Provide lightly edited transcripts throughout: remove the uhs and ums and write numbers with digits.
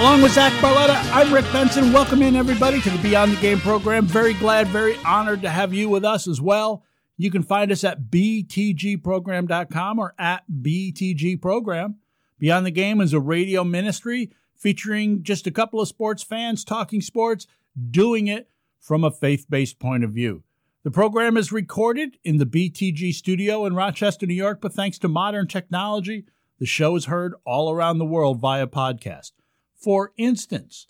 Along with Zach Barletta, I'm Rick Benson. Welcome in, everybody, to the Beyond the Game program. Very glad, very honored to have you with us as well. You can find us at btgprogram.com or at btgprogram. Beyond the Game is a radio ministry featuring just a couple of sports fans talking sports, doing it from a faith-based point of view. The program is recorded in the BTG studio in Rochester, New York, but thanks to modern technology, the show is heard all around the world via podcast. For instance,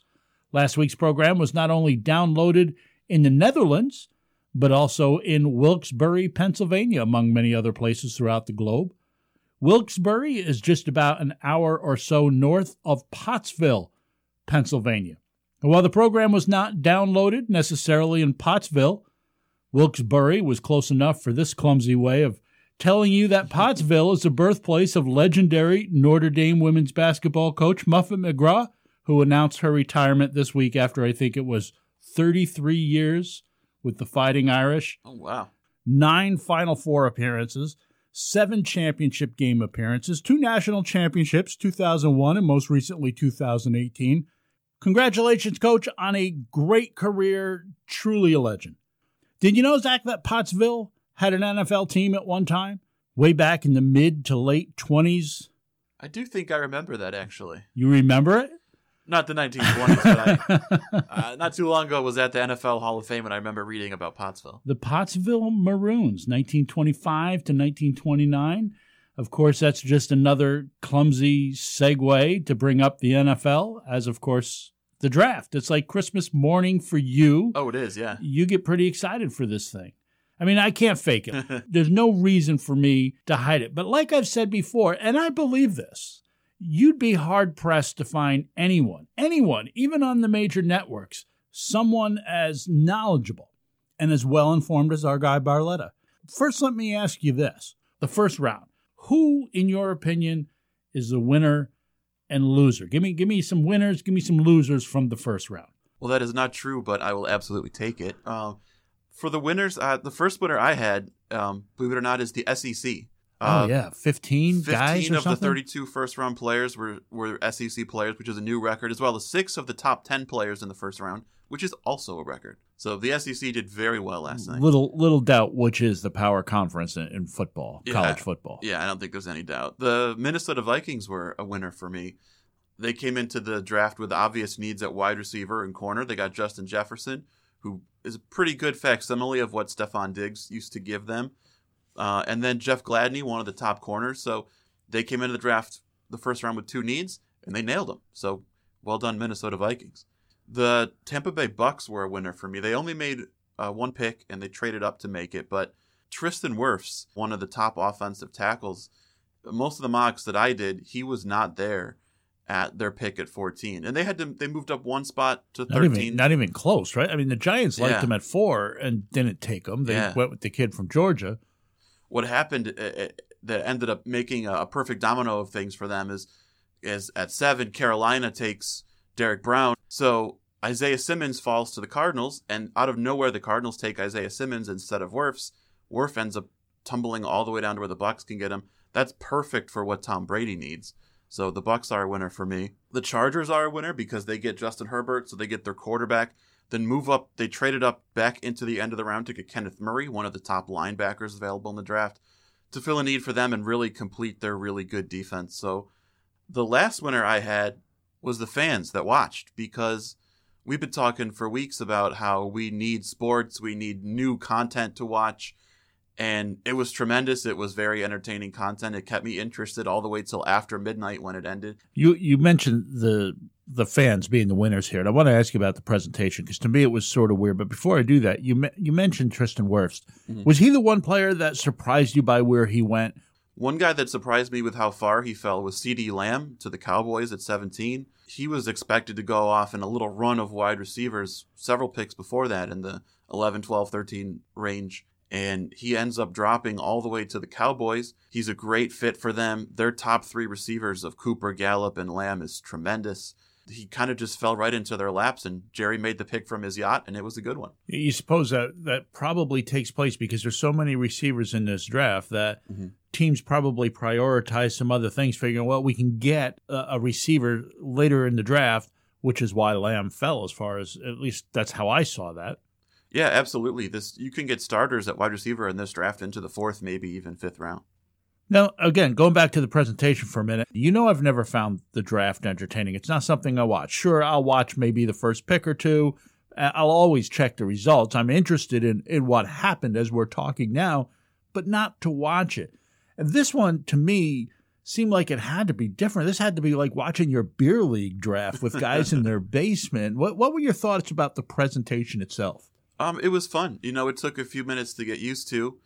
last week's program was not only downloaded in the Netherlands, but also in Wilkes-Barre, Pennsylvania, among many other places throughout the globe. Wilkes-Barre is just about an hour or so north of Pottsville, Pennsylvania. And while the program was not downloaded necessarily in Pottsville, Wilkes-Barre was close enough for this clumsy way of telling you that Pottsville is the birthplace of legendary Notre Dame women's basketball coach Muffet McGraw, who announced her retirement this week after I think it was 33 years with the Fighting Irish. Oh, wow. 9 Final Four appearances, 7 championship game appearances, 2 national championships, 2001 and most recently 2018. Congratulations, Coach, on a great career, truly a legend. Did you know, Zach, that Pottsville had an NFL team at one time, way back in the mid to late 20s? I do think I remember that, actually. You remember it? Not the 1920s, but I not too long ago was at the NFL Hall of Fame, and I remember reading about Pottsville. The Pottsville Maroons, 1925 to 1929. Of course, that's just another clumsy segue to bring up the NFL, as, of course, the draft. It's like Christmas morning for you. Oh, it is, yeah. You get pretty excited for this thing. I mean, I can't fake it. There's no reason for me to hide it. But like I've said before, and I believe this, you'd be hard-pressed to find anyone, even on the major networks, someone as knowledgeable and as well-informed as our guy Barletta. First, let me ask you this. The first round, who, in your opinion, is the winner and loser? Give me some winners, give me some losers from the first round. Well, that is not true, but I will absolutely take it. For the winners, the first winner I had, believe it or not, is the SEC. 15 guys or something? 15 of the 32 first-round players were SEC players, which is a new record, as well as 6 of the top 10 players in the first round, which is also a record. So the SEC did very well last night. Little doubt which is the power conference in football, college football. Yeah, I don't think there's any doubt. The Minnesota Vikings were a winner for me. They came into the draft with obvious needs at wide receiver and corner. They got Justin Jefferson, who is a pretty good facsimile of what Stephon Diggs used to give them. And then Jeff Gladney, one of the top corners. So they came into the draft the first round with 2 needs, and they nailed them. So well done, Minnesota Vikings. The Tampa Bay Bucks were a winner for me. They only made 1 pick, and they traded up to make it. But Tristan Wirfs, one of the top offensive tackles, most of the mocks that I did, he was not there at their pick at 14, and they moved up 1 spot to 13. Not even close, right? I mean, the Giants liked him at 4 and didn't take him. They went with the kid from Georgia. What happened that ended up making a perfect domino of things for them is at 7, Carolina takes Derrick Brown. So Isaiah Simmons falls to the Cardinals, and out of nowhere, the Cardinals take Isaiah Simmons instead of Wirfs. Wirf ends up tumbling all the way down to where the Bucks can get him. That's perfect for what Tom Brady needs. So the Bucks are a winner for me. The Chargers are a winner because they get Justin Herbert, so they get their quarterback. Then move up. They traded up back into the end of the round to get Kenneth Murray, one of the top linebackers available in the draft, to fill a need for them and really complete their really good defense. So the last winner I had was the fans that watched, because we've been talking for weeks about how we need sports, we need new content to watch. And it was tremendous. It was very entertaining content. It kept me interested all the way till after midnight when it ended. You mentioned the fans being the winners here, and I want to ask you about the presentation because to me it was sort of weird. But before I do that, you mentioned Tristan Wirfs. Mm-hmm. Was he the one player that surprised you by where he went? One guy that surprised me with how far he fell was C.D. Lamb to the Cowboys at 17. He was expected to go off in a little run of wide receivers several picks before that, and the 11, 12, 13 range. And he ends up dropping all the way to the Cowboys. He's a great fit for them. Their top three receivers of Cooper, Gallup, and Lamb is tremendous. He kind of just fell right into their laps, and Jerry made the pick from his yacht, and it was a good one. You suppose that probably takes place because there's so many receivers in this draft that teams probably prioritize some other things, figuring, well, we can get a receiver later in the draft, which is why Lamb fell, as far as, at least that's how I saw that. Yeah, absolutely. You can get starters at wide receiver in this draft into the fourth, maybe even fifth round. Now, again, going back to the presentation for a minute, I've never found the draft entertaining. It's not something I watch. Sure, I'll watch maybe the first pick or two. I'll always check the results. I'm interested in what happened as we're talking now, but not to watch it. And this one, to me, seemed like it had to be different. This had to be like watching your beer league draft with guys in their basement. What were your thoughts about the presentation itself? It was fun. It took a few minutes to get used to.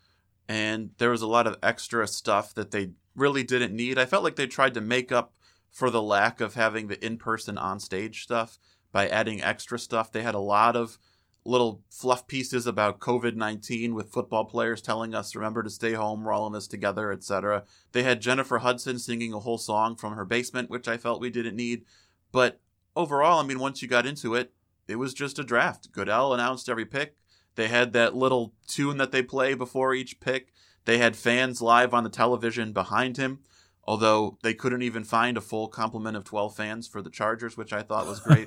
And there was a lot of extra stuff that they really didn't need. I felt like they tried to make up for the lack of having the in-person on-stage stuff by adding extra stuff. They had a lot of little fluff pieces about COVID-19 with football players telling us, remember to stay home, we're all in this together, etc. They had Jennifer Hudson singing a whole song from her basement, which I felt we didn't need. But overall, once you got into it, it was just a draft. Goodell announced every pick. They had that little tune that they play before each pick. They had fans live on the television behind him, although they couldn't even find a full complement of 12 fans for the Chargers, which I thought was great.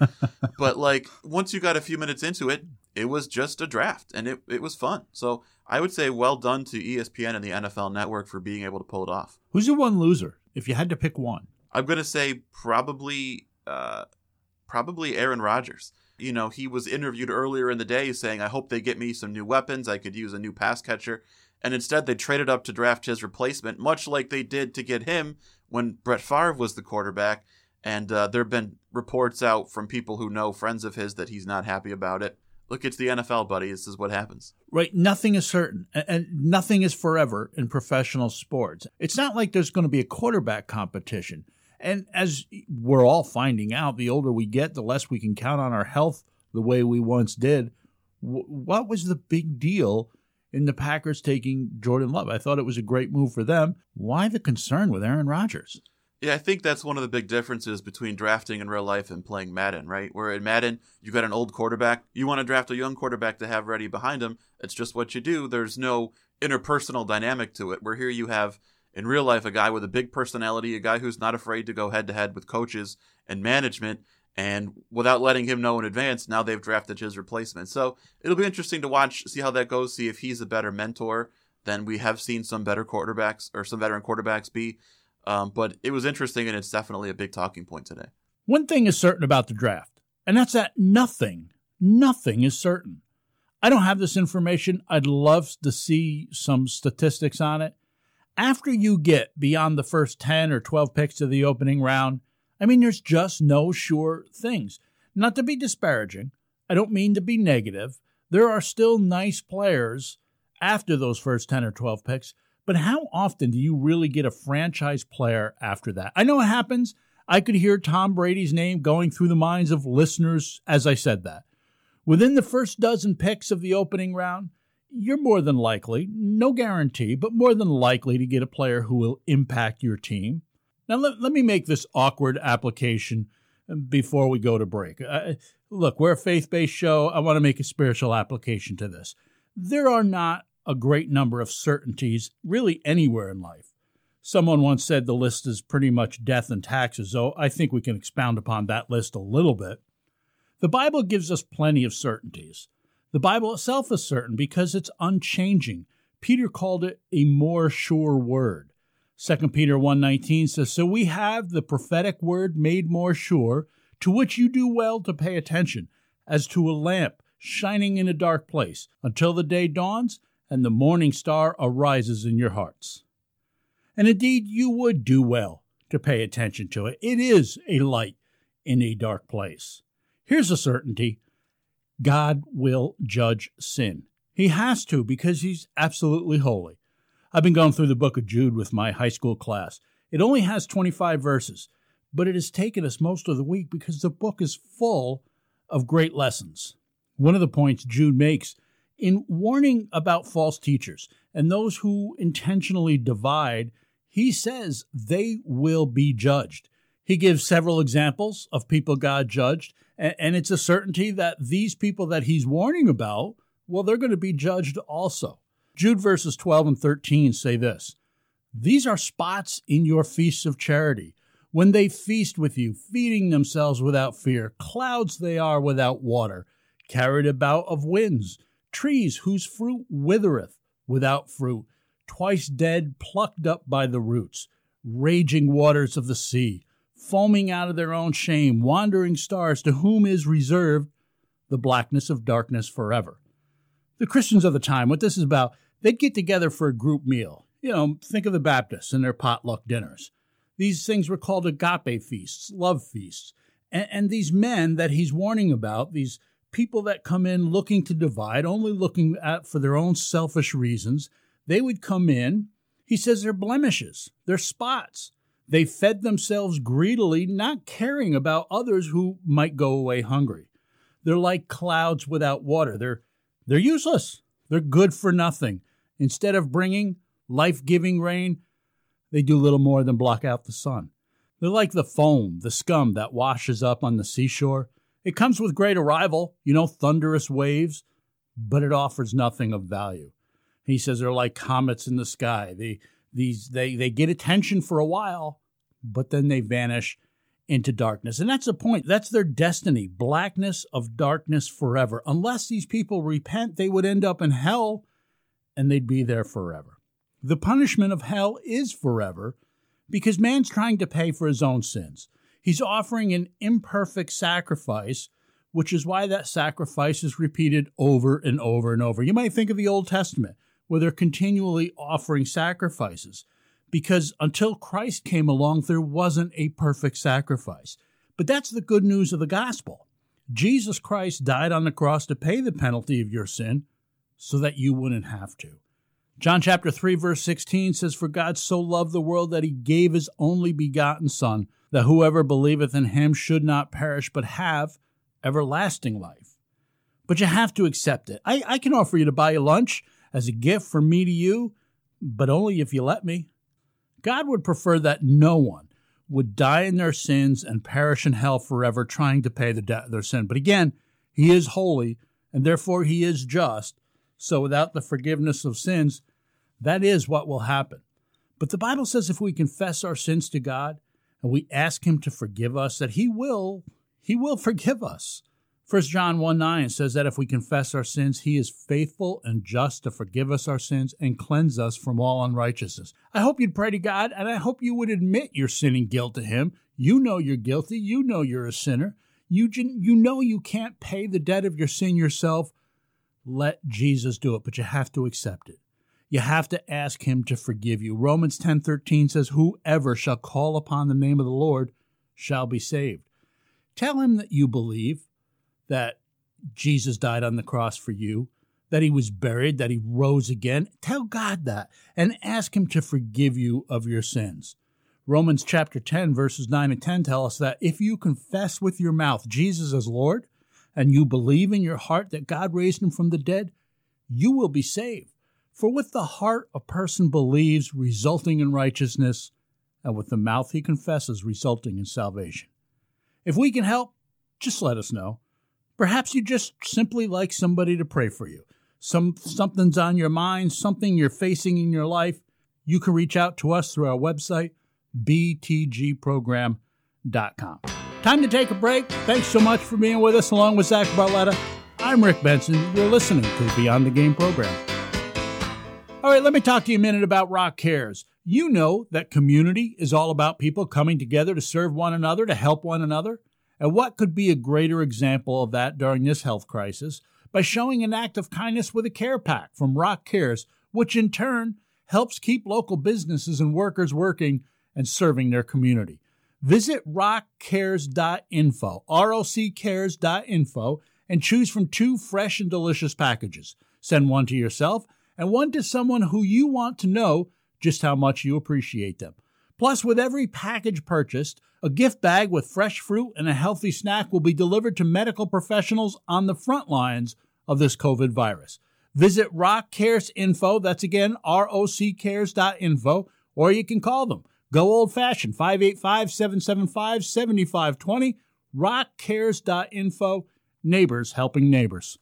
But once you got a few minutes into it, it was just a draft, and it was fun. So I would say well done to ESPN and the NFL Network for being able to pull it off. Who's your one loser, if you had to pick one? I'm going to say probably Aaron Rodgers. He was interviewed earlier in the day saying, I hope they get me some new weapons. I could use a new pass catcher. And instead, they traded up to draft his replacement, much like they did to get him when Brett Favre was the quarterback. And there have been reports out from people who know friends of his that he's not happy about it. Look, it's the NFL, buddy. This is what happens. Right. Nothing is certain, and nothing is forever in professional sports. It's not like there's going to be a quarterback competition. And as we're all finding out, the older we get, the less we can count on our health the way we once did. What was the big deal in the Packers taking Jordan Love? I thought it was a great move for them. Why the concern with Aaron Rodgers? Yeah, I think that's one of the big differences between drafting in real life and playing Madden, right? Where in Madden, you got an old quarterback. You want to draft a young quarterback to have ready behind him. It's just what you do. There's no interpersonal dynamic to it, where here you have, in real life, a guy with a big personality, a guy who's not afraid to go head-to-head with coaches and management, and without letting him know in advance, now they've drafted his replacement. So it'll be interesting to watch, see how that goes, see if he's a better mentor than we have seen some better quarterbacks or some veteran quarterbacks be. But it was interesting, and it's definitely a big talking point today. One thing is certain about the draft, and that's that nothing is certain. I don't have this information. I'd love to see some statistics on it. After you get beyond the first 10 or 12 picks of the opening round, there's just no sure things. Not to be disparaging. I don't mean to be negative. There are still nice players after those first 10 or 12 picks, but how often do you really get a franchise player after that? I know it happens. I could hear Tom Brady's name going through the minds of listeners as I said that. Within the first dozen picks of the opening round, you're more than likely, no guarantee, but more than likely to get a player who will impact your team. Now, let me make this awkward application before we go to break. Look, we're a faith-based show. I want to make a spiritual application to this. There are not a great number of certainties really anywhere in life. Someone once said the list is pretty much death and taxes, so I think we can expound upon that list a little bit. The Bible gives us plenty of certainties. The Bible itself is certain because it's unchanging. Peter called it a more sure word. 2 Peter 1:19 says, so we have the prophetic word made more sure, to which you do well to pay attention, as to a lamp shining in a dark place, until the day dawns and the morning star arises in your hearts. And indeed, you would do well to pay attention to it. It is a light in a dark place. Here's a certainty. God will judge sin. He has to, because he's absolutely holy. I've been going through the book of Jude with my high school class. It only has 25 verses, but it has taken us most of the week because the book is full of great lessons. One of the points Jude makes In warning about false teachers and those who intentionally divide, he says they will be judged. He gives several examples of people God judged, and it's a certainty that these people that he's warning about, well, they're going to be judged also. Jude verses 12 and 13 say this, "These are spots in your feasts of charity, when they feast with you, feeding themselves without fear, clouds they are without water, carried about of winds, trees whose fruit withereth without fruit, twice dead, plucked up by the roots, raging waters of the sea, foaming out of their own shame, wandering stars to whom is reserved the blackness of darkness forever." The Christians of the time, what this is about, they'd get together for a group meal. You know, think of the Baptists and their potluck dinners. These things were called agape feasts, love feasts. And these men that he's warning about, these people that come in looking to divide, only looking at for their own selfish reasons, they would come in. He says they're blemishes, they're spots. They fed themselves greedily, not caring about others who might go away hungry. They're like clouds without water. They're useless. They're good for nothing. Instead of bringing life-giving rain, they do little more than block out the sun. They're like the foam, the scum that washes up on the seashore. It comes with great arrival, you know, thunderous waves, but it offers nothing of value. He says they're like comets in the sky. They get attention for a while, but then they vanish into darkness. And that's the point. That's their destiny, blackness of darkness forever. Unless these people repent, they would end up in hell, and they'd be there forever. The punishment of hell is forever because man's trying to pay for his own sins. He's offering an imperfect sacrifice, which is why that sacrifice is repeated over and over and over. You might think of the Old Testament, where they're continually offering sacrifices, because until Christ came along, there wasn't a perfect sacrifice. But that's the good news of the gospel. Jesus Christ died on the cross to pay the penalty of your sin so that you wouldn't have to. John chapter 3, verse 16 says, "For God so loved the world that he gave his only begotten Son, that whoever believeth in him should not perish, but have everlasting life." But you have to accept it. I can offer you to buy you lunch as a gift from me to you, but only if you let me. God would prefer that no one would die in their sins and perish in hell forever trying to pay the debt of their sin. But again, he is holy, and therefore he is just. So without the forgiveness of sins, that is what will happen. But the Bible says if we confess our sins to God and we ask him to forgive us, that he will forgive us. 1 John 1:9 says that if we confess our sins, he is faithful and just to forgive us our sins and cleanse us from all unrighteousness. I hope you'd pray to God, and I hope you would admit your sin and guilt to him. You know you're guilty. You know you're a sinner. You know you can't pay the debt of your sin yourself. Let Jesus do it, but you have to accept it. You have to ask him to forgive you. Romans 10:13 says, "Whoever shall call upon the name of the Lord shall be saved." Tell him that you believe that Jesus died on the cross for you, that he was buried, that he rose again. Tell God that and ask him to forgive you of your sins. Romans chapter 10, verses 9 and 10 tell us that if you confess with your mouth Jesus as Lord and you believe in your heart that God raised him from the dead, you will be saved. For with the heart a person believes, resulting in righteousness, and with the mouth he confesses, resulting in salvation. If we can help, just let us know. Perhaps you just simply like somebody to pray for you. Something's on your mind, something you're facing in your life. You can reach out to us through our website, btgprogram.com. Time to take a break. Thanks so much for being with us, along with Zach Barletta. I'm Rick Benson. You're listening to the Beyond the Game program. All right, let me talk to you a minute about Rock Cares. You know that community is all about people coming together to serve one another, to help one another. And what could be a greater example of that during this health crisis by showing an act of kindness with a care pack from Rock Cares, which in turn helps keep local businesses and workers working and serving their community. Visit rockcares.info, rockcares.info, and choose from 2 fresh and delicious packages. Send one to yourself and one to someone who you want to know just how much you appreciate them. Plus, with every package purchased, a gift bag with fresh fruit and a healthy snack will be delivered to medical professionals on the front lines of this COVID virus. Visit Rock Cares Info. That's again, rockcares.info, or you can call them. Go old-fashioned, 585-775-7520, rockcares.info, neighbors helping neighbors.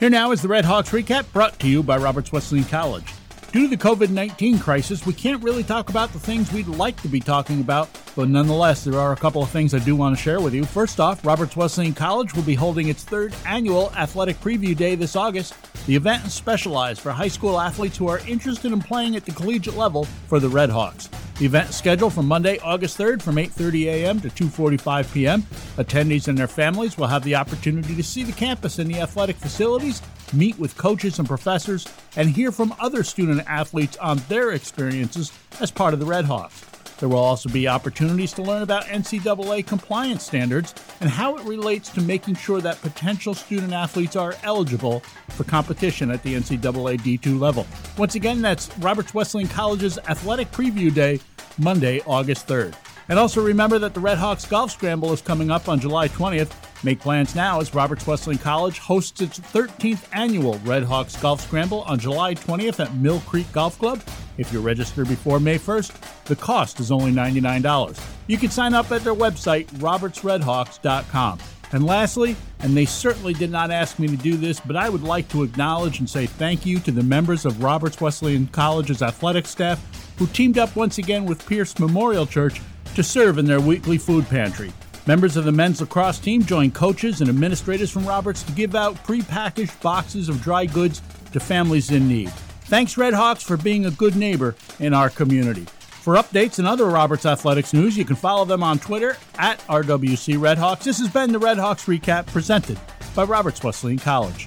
Here now is the Red Hawks recap, brought to you by Roberts Wesleyan College. Due to the COVID-19 crisis, we can't really talk about the things we'd like to be talking about, but nonetheless, there are a couple of things I do want to share with you. First off, Roberts Wesleyan College will be holding its third annual Athletic Preview Day this August. The event is specialized for high school athletes who are interested in playing at the collegiate level for the Red Hawks. The event is scheduled for Monday, August 3rd from 8:30 a.m. to 2:45 p.m. Attendees and their families will have the opportunity to see the campus and the athletic facilities, meet with coaches and professors, and hear from other student athletes on their experiences as part of the Red Hawks. There will also be opportunities to learn about NCAA compliance standards and how it relates to making sure that potential student athletes are eligible for competition at the NCAA D2 level. Once again, that's Roberts Wesleyan College's Athletic Preview Day, Monday, August 3rd. And also remember that the Red Hawks Golf Scramble is coming up on July 20th. Make plans now as Roberts Wesleyan College hosts its 13th annual Red Hawks Golf Scramble on July 20th at Mill Creek Golf Club. If you're registered before May 1st, the cost is only $99. You can sign up at their website, robertsredhawks.com. And lastly, and they certainly did not ask me to do this, but I would like to acknowledge and say thank you to the members of Roberts Wesleyan College's athletic staff who teamed up once again with Pierce Memorial Church to serve in their weekly food pantry. Members of the men's lacrosse team joined coaches and administrators from Roberts to give out prepackaged boxes of dry goods to families in need. Thanks, Red Hawks, for being a good neighbor in our community. For updates and other Roberts Athletics news, you can follow them on Twitter at RWC Red Hawks. This has been the Red Hawks Recap, presented by Roberts Wesleyan College.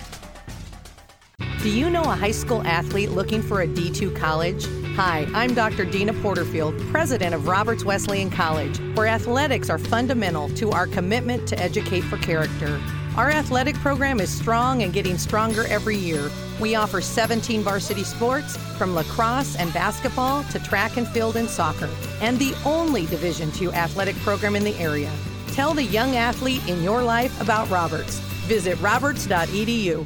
Do you know a high school athlete looking for a D2 college? Hi, I'm Dr. Dina Porterfield, president of Roberts Wesleyan College, where athletics are fundamental to our commitment to educate for character. Our athletic program is strong and getting stronger every year. We offer 17 varsity sports, from lacrosse and basketball to track and field and soccer, and the only Division II athletic program in the area. Tell the young athlete in your life about Roberts. Visit roberts.edu.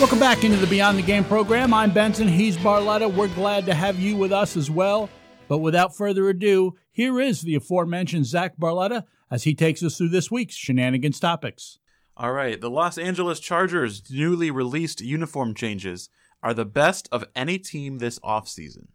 Welcome back into the Beyond the Game program. I'm Benson. He's Barletta. We're glad to have you with us as well. But without further ado, here is the aforementioned Zach Barletta as he takes us through this week's Shenanigans topics. All right. The Los Angeles Chargers' newly released uniform changes are the best of any team this offseason.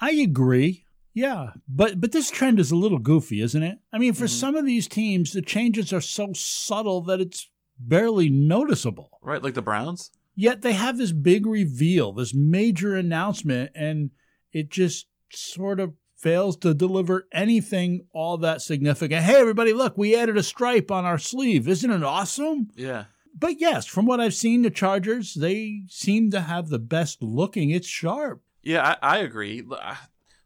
I agree. Yeah, but this trend is a little goofy, isn't it? I mean, for some of these teams, the changes are so subtle that it's barely noticeable. Right, like the Browns? Yet they have this big reveal, this major announcement, and it just sort of fails to deliver anything all that significant. Hey, everybody, look, we added a stripe on our sleeve. Isn't it awesome? Yeah. But yes, from what I've seen, the Chargers, they seem to have the best looking. It's sharp. Yeah, I agree.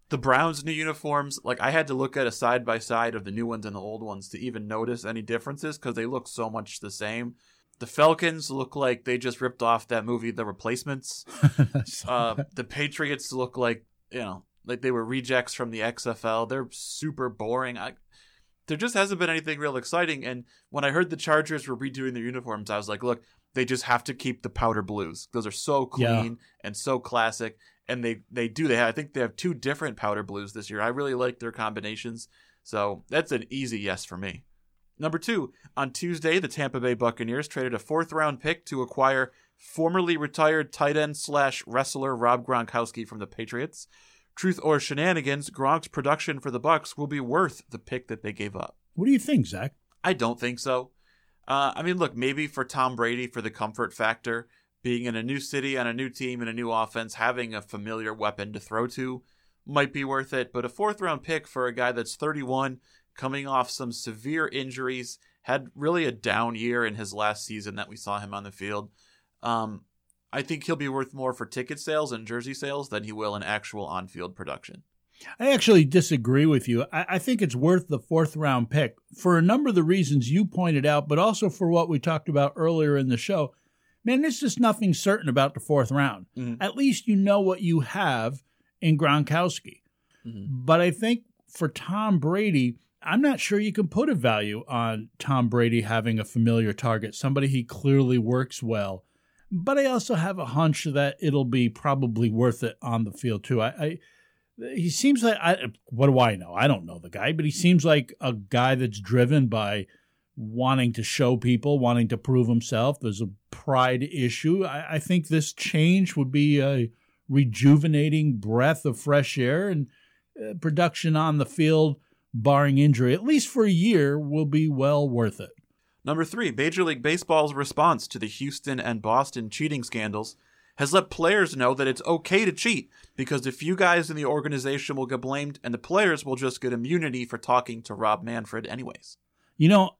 The Browns' new uniforms, like I had to look at a side-by-side of the new ones and the old ones to even notice any differences because they look so much the same. The Falcons look like they just ripped off that movie, The Replacements. The Patriots look like, you know, like they were rejects from the XFL. They're super boring. There just hasn't been anything real exciting. And when I heard the Chargers were redoing their uniforms, I was like, look, they just have to keep the powder blues. Those are so clean and so classic. And they do. I think they have two different powder blues this year. I really like their combinations. So that's an easy yes for me. Number two, on Tuesday, the Tampa Bay Buccaneers traded a fourth-round pick to acquire formerly retired tight end / wrestler Rob Gronkowski from the Patriots. Truth or shenanigans, Gronk's production for the Bucs will be worth the pick that they gave up. What do you think, Zach? I don't think so. I mean, look, maybe for Tom Brady, for the comfort factor, being in a new city, on a new team, and a new offense, having a familiar weapon to throw to might be worth it. But a fourth-round pick for a guy that's 31, coming off some severe injuries, had really a down year in his last season that we saw him on the field. I think he'll be worth more for ticket sales and jersey sales than he will in actual on-field production. I actually disagree with you. I think it's worth the fourth-round pick for a number of the reasons you pointed out, but also for what we talked about earlier in the show. Man, there's just nothing certain about the fourth round. Mm-hmm. At least you know what you have in Gronkowski. Mm-hmm. But I think for Tom Brady, I'm not sure you can put a value on Tom Brady having a familiar target, somebody he clearly works well. But I also have a hunch that it'll be probably worth it on the field, too. He seems like, what do I know? I don't know the guy, but he seems like a guy that's driven by wanting to show people, wanting to prove himself. There's a pride issue. I think this change would be a rejuvenating breath of fresh air, and production on the field, barring injury, at least for a year, will be well worth it. Number 3, Major League Baseball's response to the Houston and Boston cheating scandals has let players know that it's okay to cheat, because the few guys in the organization will get blamed and the players will just get immunity for talking to Rob Manfred anyways. You know,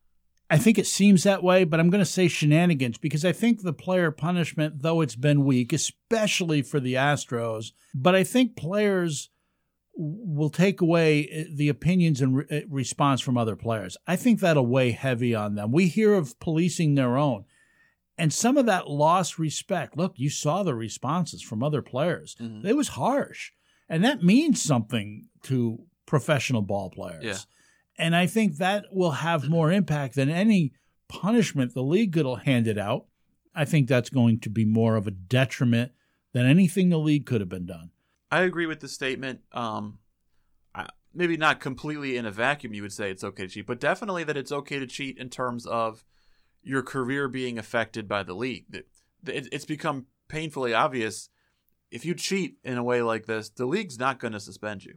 I think it seems that way, but I'm going to say shenanigans, because I think the player punishment, though it's been weak, especially for the Astros, but I think players will take away the opinions and response from other players. I think that'll weigh heavy on them. We hear of policing their own. And some of that lost respect. Look, you saw the responses from other players. Mm-hmm. It was harsh. And that means something to professional ball players. Yeah. And I think that will have more impact than any punishment the league could have handed out. I think that's going to be more of a detriment than anything the league could have been done. I agree with the statement. Maybe not completely in a vacuum you would say it's okay to cheat, but definitely that it's okay to cheat in terms of your career being affected by the league. It's become painfully obvious. If you cheat in a way like this, the league's not going to suspend you.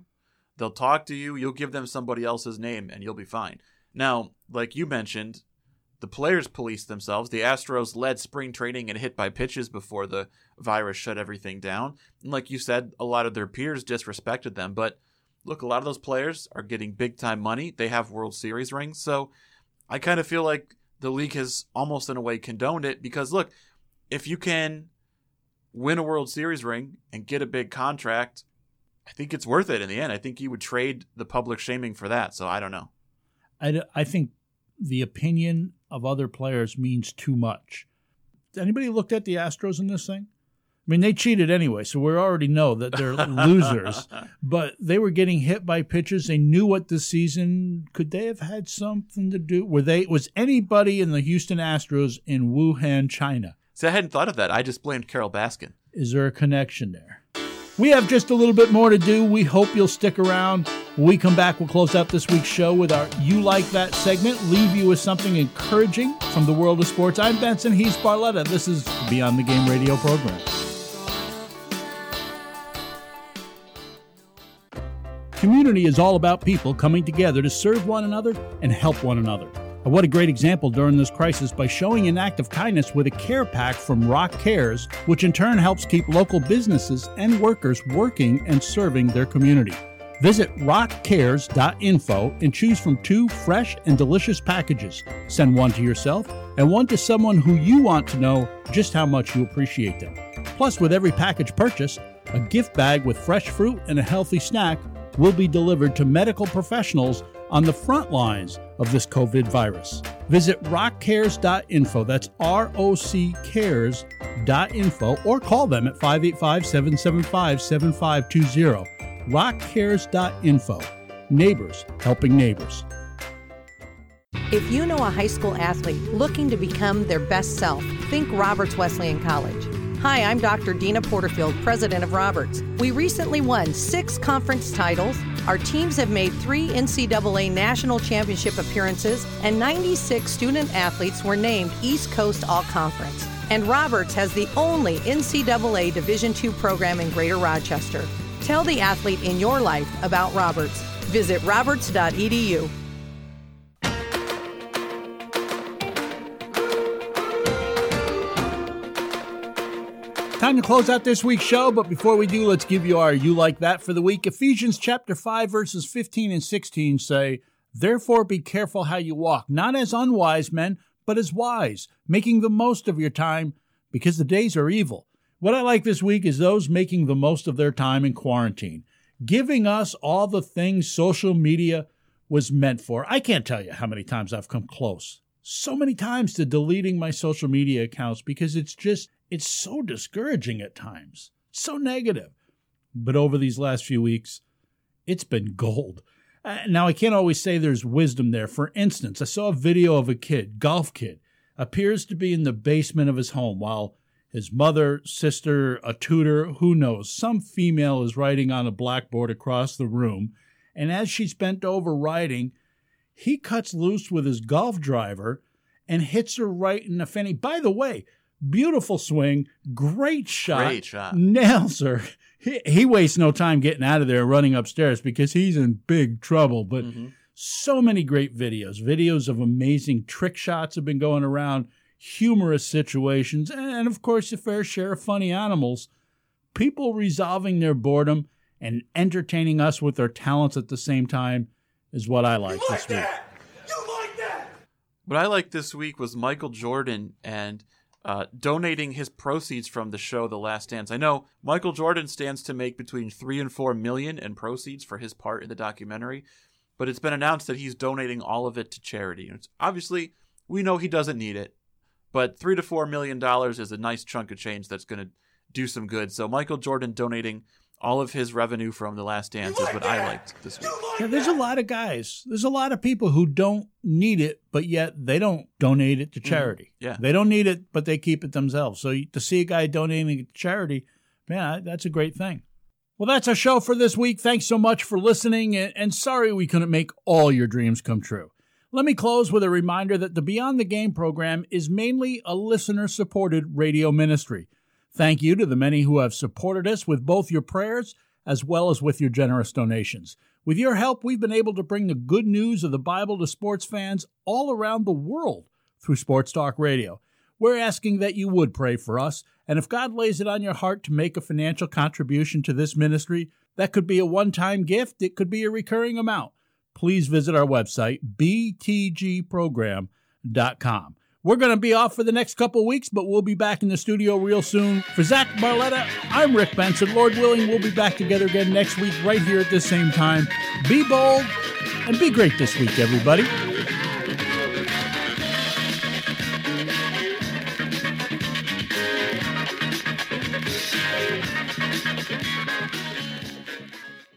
They'll talk to you. You'll give them somebody else's name, and you'll be fine. Now, like you mentioned, the players police themselves. The Astros led spring training and hit by pitches before the virus shut everything down. And like you said, a lot of their peers disrespected them. But look, a lot of those players are getting big-time money. They have World Series rings. So I kind of feel like the league has almost in a way condoned it, because look, if you can win a World Series ring and get a big contract, I think it's worth it in the end. I think you would trade the public shaming for that. So I don't know. I think the opinion of other players means too much. Anybody looked at the Astros in this thing? I mean, they cheated anyway, so we already know that they're losers. But they were getting hit by pitches. They knew what this season. Could they have had something to do? Was anybody in the Houston Astros in Wuhan, China? See, I hadn't thought of that. I just blamed Carol Baskin. Is there a connection there? We have just a little bit more to do. We hope you'll stick around. When we come back, we'll close out this week's show with our You Like That segment, leave you with something encouraging from the world of sports. I'm Benson. He's Barletta. This is the Beyond the Game radio program. Community is all about people coming together to serve one another and help one another. And what a great example during this crisis by showing an act of kindness with a care pack from Rock Cares, which in turn helps keep local businesses and workers working and serving their community. Visit rockcares.info and choose from 2 fresh and delicious packages. Send one to yourself and one to someone who you want to know just how much you appreciate them. Plus, with every package purchase, a gift bag with fresh fruit and a healthy snack will be delivered to medical professionals on the front lines of this COVID virus. Visit rockcares.info, that's rockcares.info, or call them at 585-775-7520. rockcares.info. Neighbors helping neighbors. If you know a high school athlete looking to become their best self, think Roberts Wesleyan College. Hi, I'm Dr. Dina Porterfield, president of Roberts. We recently won 6 conference titles. Our teams have made 3 NCAA national championship appearances, and 96 student athletes were named East Coast All-Conference. And Roberts has the only NCAA Division II program in Greater Rochester. Tell the athlete in your life about Roberts. Visit roberts.edu. Time to close out this week's show, but before we do, let's give you our You Like That for the week. Ephesians chapter 5, verses 15 and 16 say, Therefore be careful how you walk, not as unwise men, but as wise, making the most of your time, because the days are evil. What I like this week is those making the most of their time in quarantine, giving us all the things social media was meant for. I can't tell you how many times I've come close, so many times, to deleting my social media accounts because it's so discouraging at times, so negative. But over these last few weeks, it's been gold. Now, I can't always say there's wisdom there. For instance, I saw a video of a kid, golf kid, appears to be in the basement of his home while his mother, sister, a tutor, who knows, some female is writing on a blackboard across the room. And as she's bent over writing, he cuts loose with his golf driver and hits her right in the fanny. By the way, beautiful swing, great shot. Great shot. Nails her. He wastes no time getting out of there, running upstairs, because he's in big trouble. But so many great videos. Videos of amazing trick shots have been going around, humorous situations, and of course, a fair share of funny animals. People resolving their boredom and entertaining us with their talents at the same time is what I like this week. You like that? What I like this week was Michael Jordan and donating his proceeds from the show The Last Dance. I know Michael Jordan stands to make between $3 and $4 million in proceeds for his part in the documentary, but it's been announced that he's donating all of it to charity. And obviously, we know he doesn't need it, but $3 to $4 million is a nice chunk of change that's going to do some good. So Michael Jordan donating all of his revenue from The Last Dance is what I liked this week. Yeah, there's a lot of guys. There's a lot of people who don't need it, but yet they don't donate it to charity. Yeah. They don't need it, but they keep it themselves. So to see a guy donating it to charity, man, that's a great thing. Well, that's our show for this week. Thanks so much for listening, and sorry we couldn't make all your dreams come true. Let me close with a reminder that the Beyond the Game program is mainly a listener-supported radio ministry. Thank you to the many who have supported us with both your prayers as well as with your generous donations. With your help, we've been able to bring the good news of the Bible to sports fans all around the world through Sports Talk Radio. We're asking that you would pray for us, and if God lays it on your heart to make a financial contribution to this ministry, that could be a one-time gift, it could be a recurring amount. Please visit our website, btgprogram.com. We're going to be off for the next couple of weeks, but we'll be back in the studio real soon. For Zach Barletta, I'm Rick Benson. Lord willing, we'll be back together again next week right here at this same time. Be bold and be great this week, everybody.